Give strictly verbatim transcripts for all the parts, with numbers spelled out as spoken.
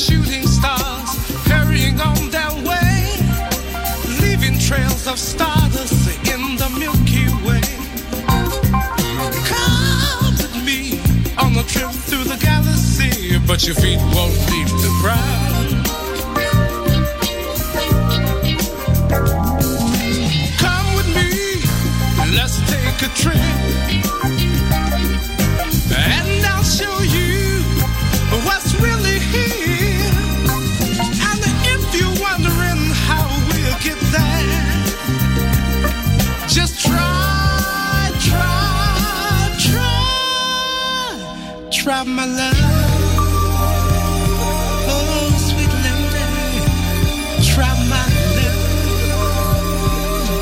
shooting stars hurrying on their way, leaving trails of stardust in the Milky Way. Come with me on a trip through the galaxy, but your feet won't leave the ground. Come with me, let's take a trip, and I'll show you what's really here. And if you're wondering how we'll get there, just try, try, try, try my love. Oh, sweet lady, try my love.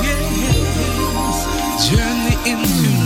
Yes, journey into love.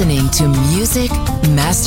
listening to Music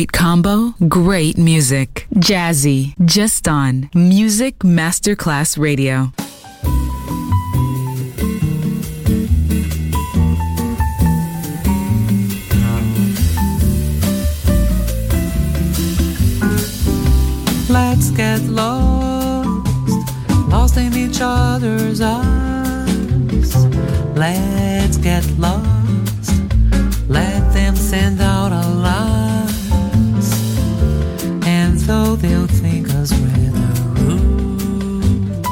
Great combo, great music. Jazzy, just on Music Masterclass Radio. Let's get lost, lost in each other's eyes. Let's get lost, let them send out our lies. And though they'll think us rather rude,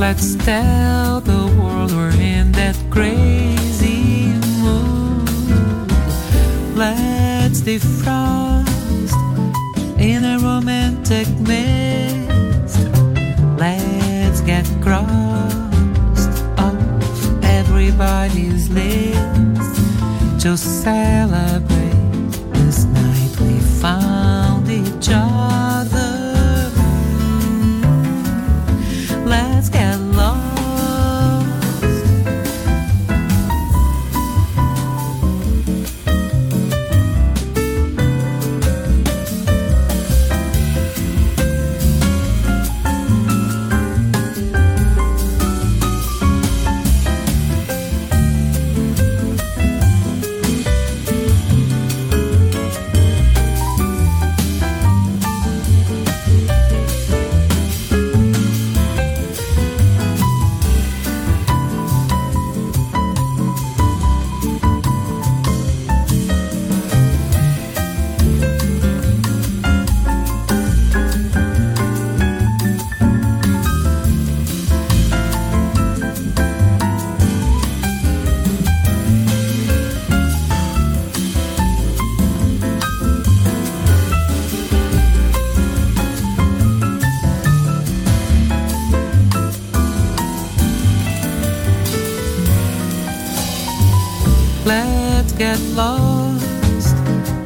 let's tell the world we're in that crazy mood. Let's defrost in a romantic mist. Let's get crossed off everybody's list to celebrate this night we found each other. Let's get lost,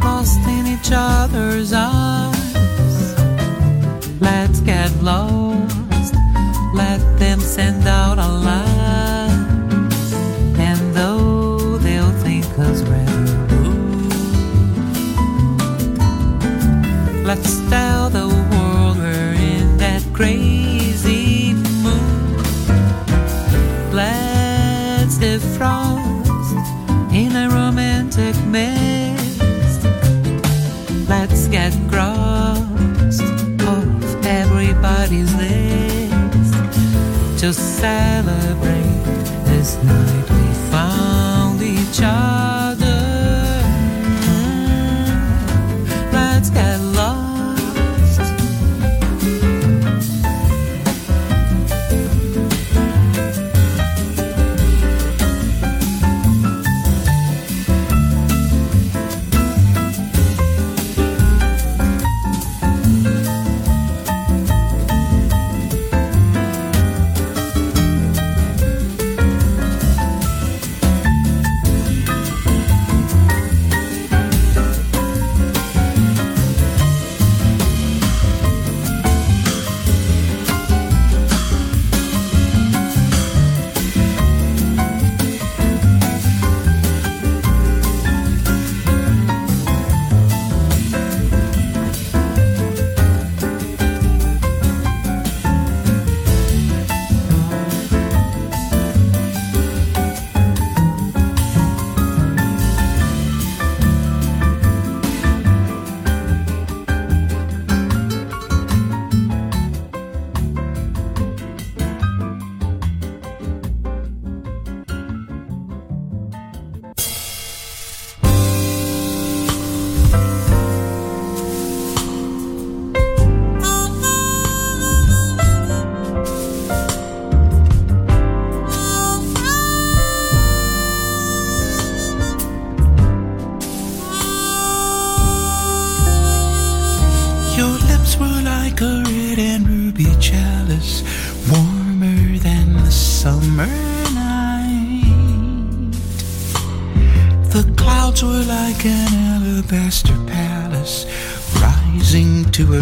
lost in each other's eyes. Let's get lost, let them send out our lies. And though they'll think us rather rude, let's tell the world we're in that crazy mood. Let's defrost in a romantic mist. Let's get crossed off everybody's list to celebrate this night we found each other. Mm-hmm. Let's get lost.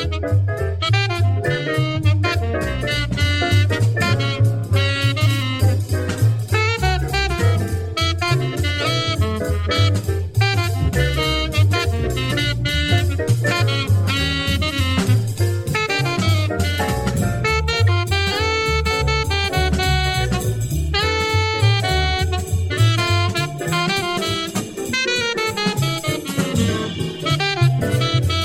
Thank you.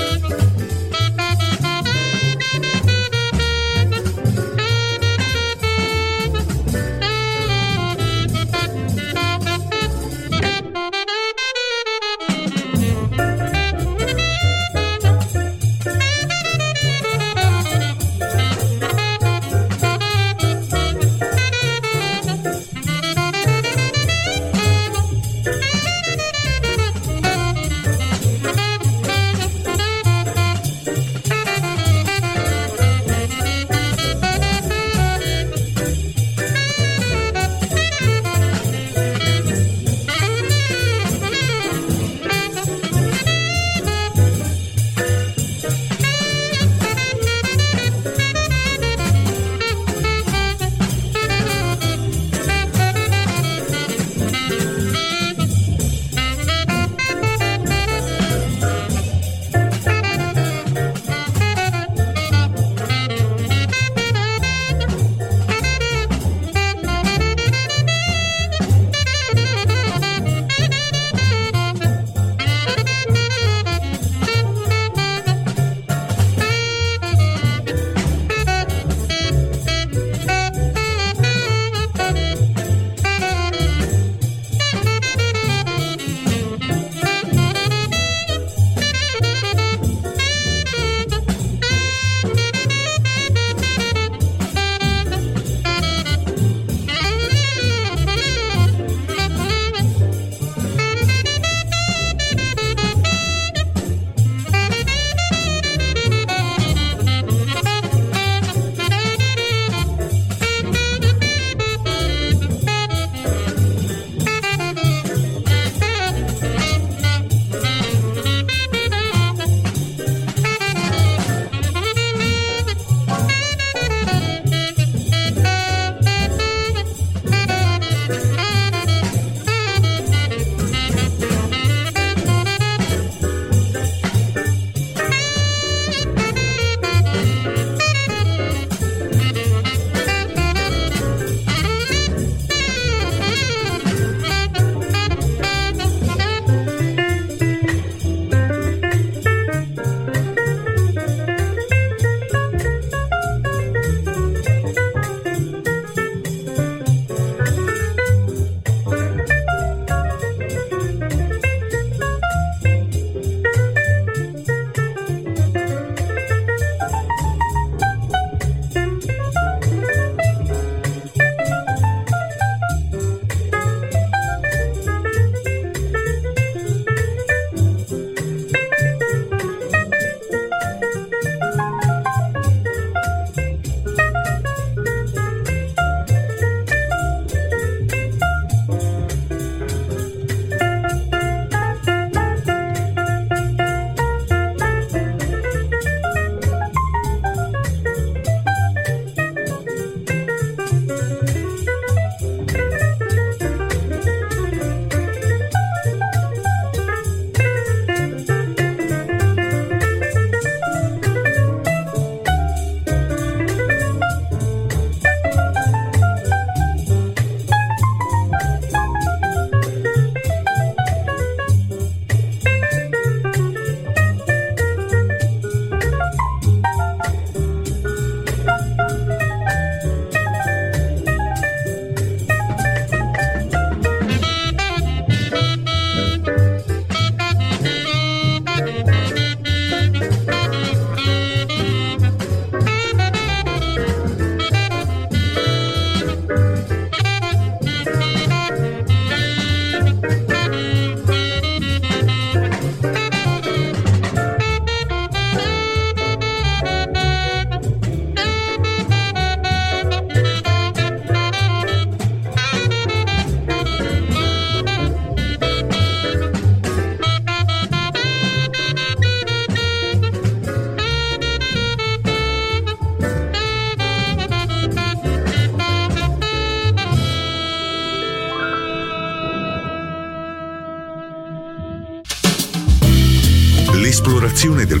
L'esplorazione del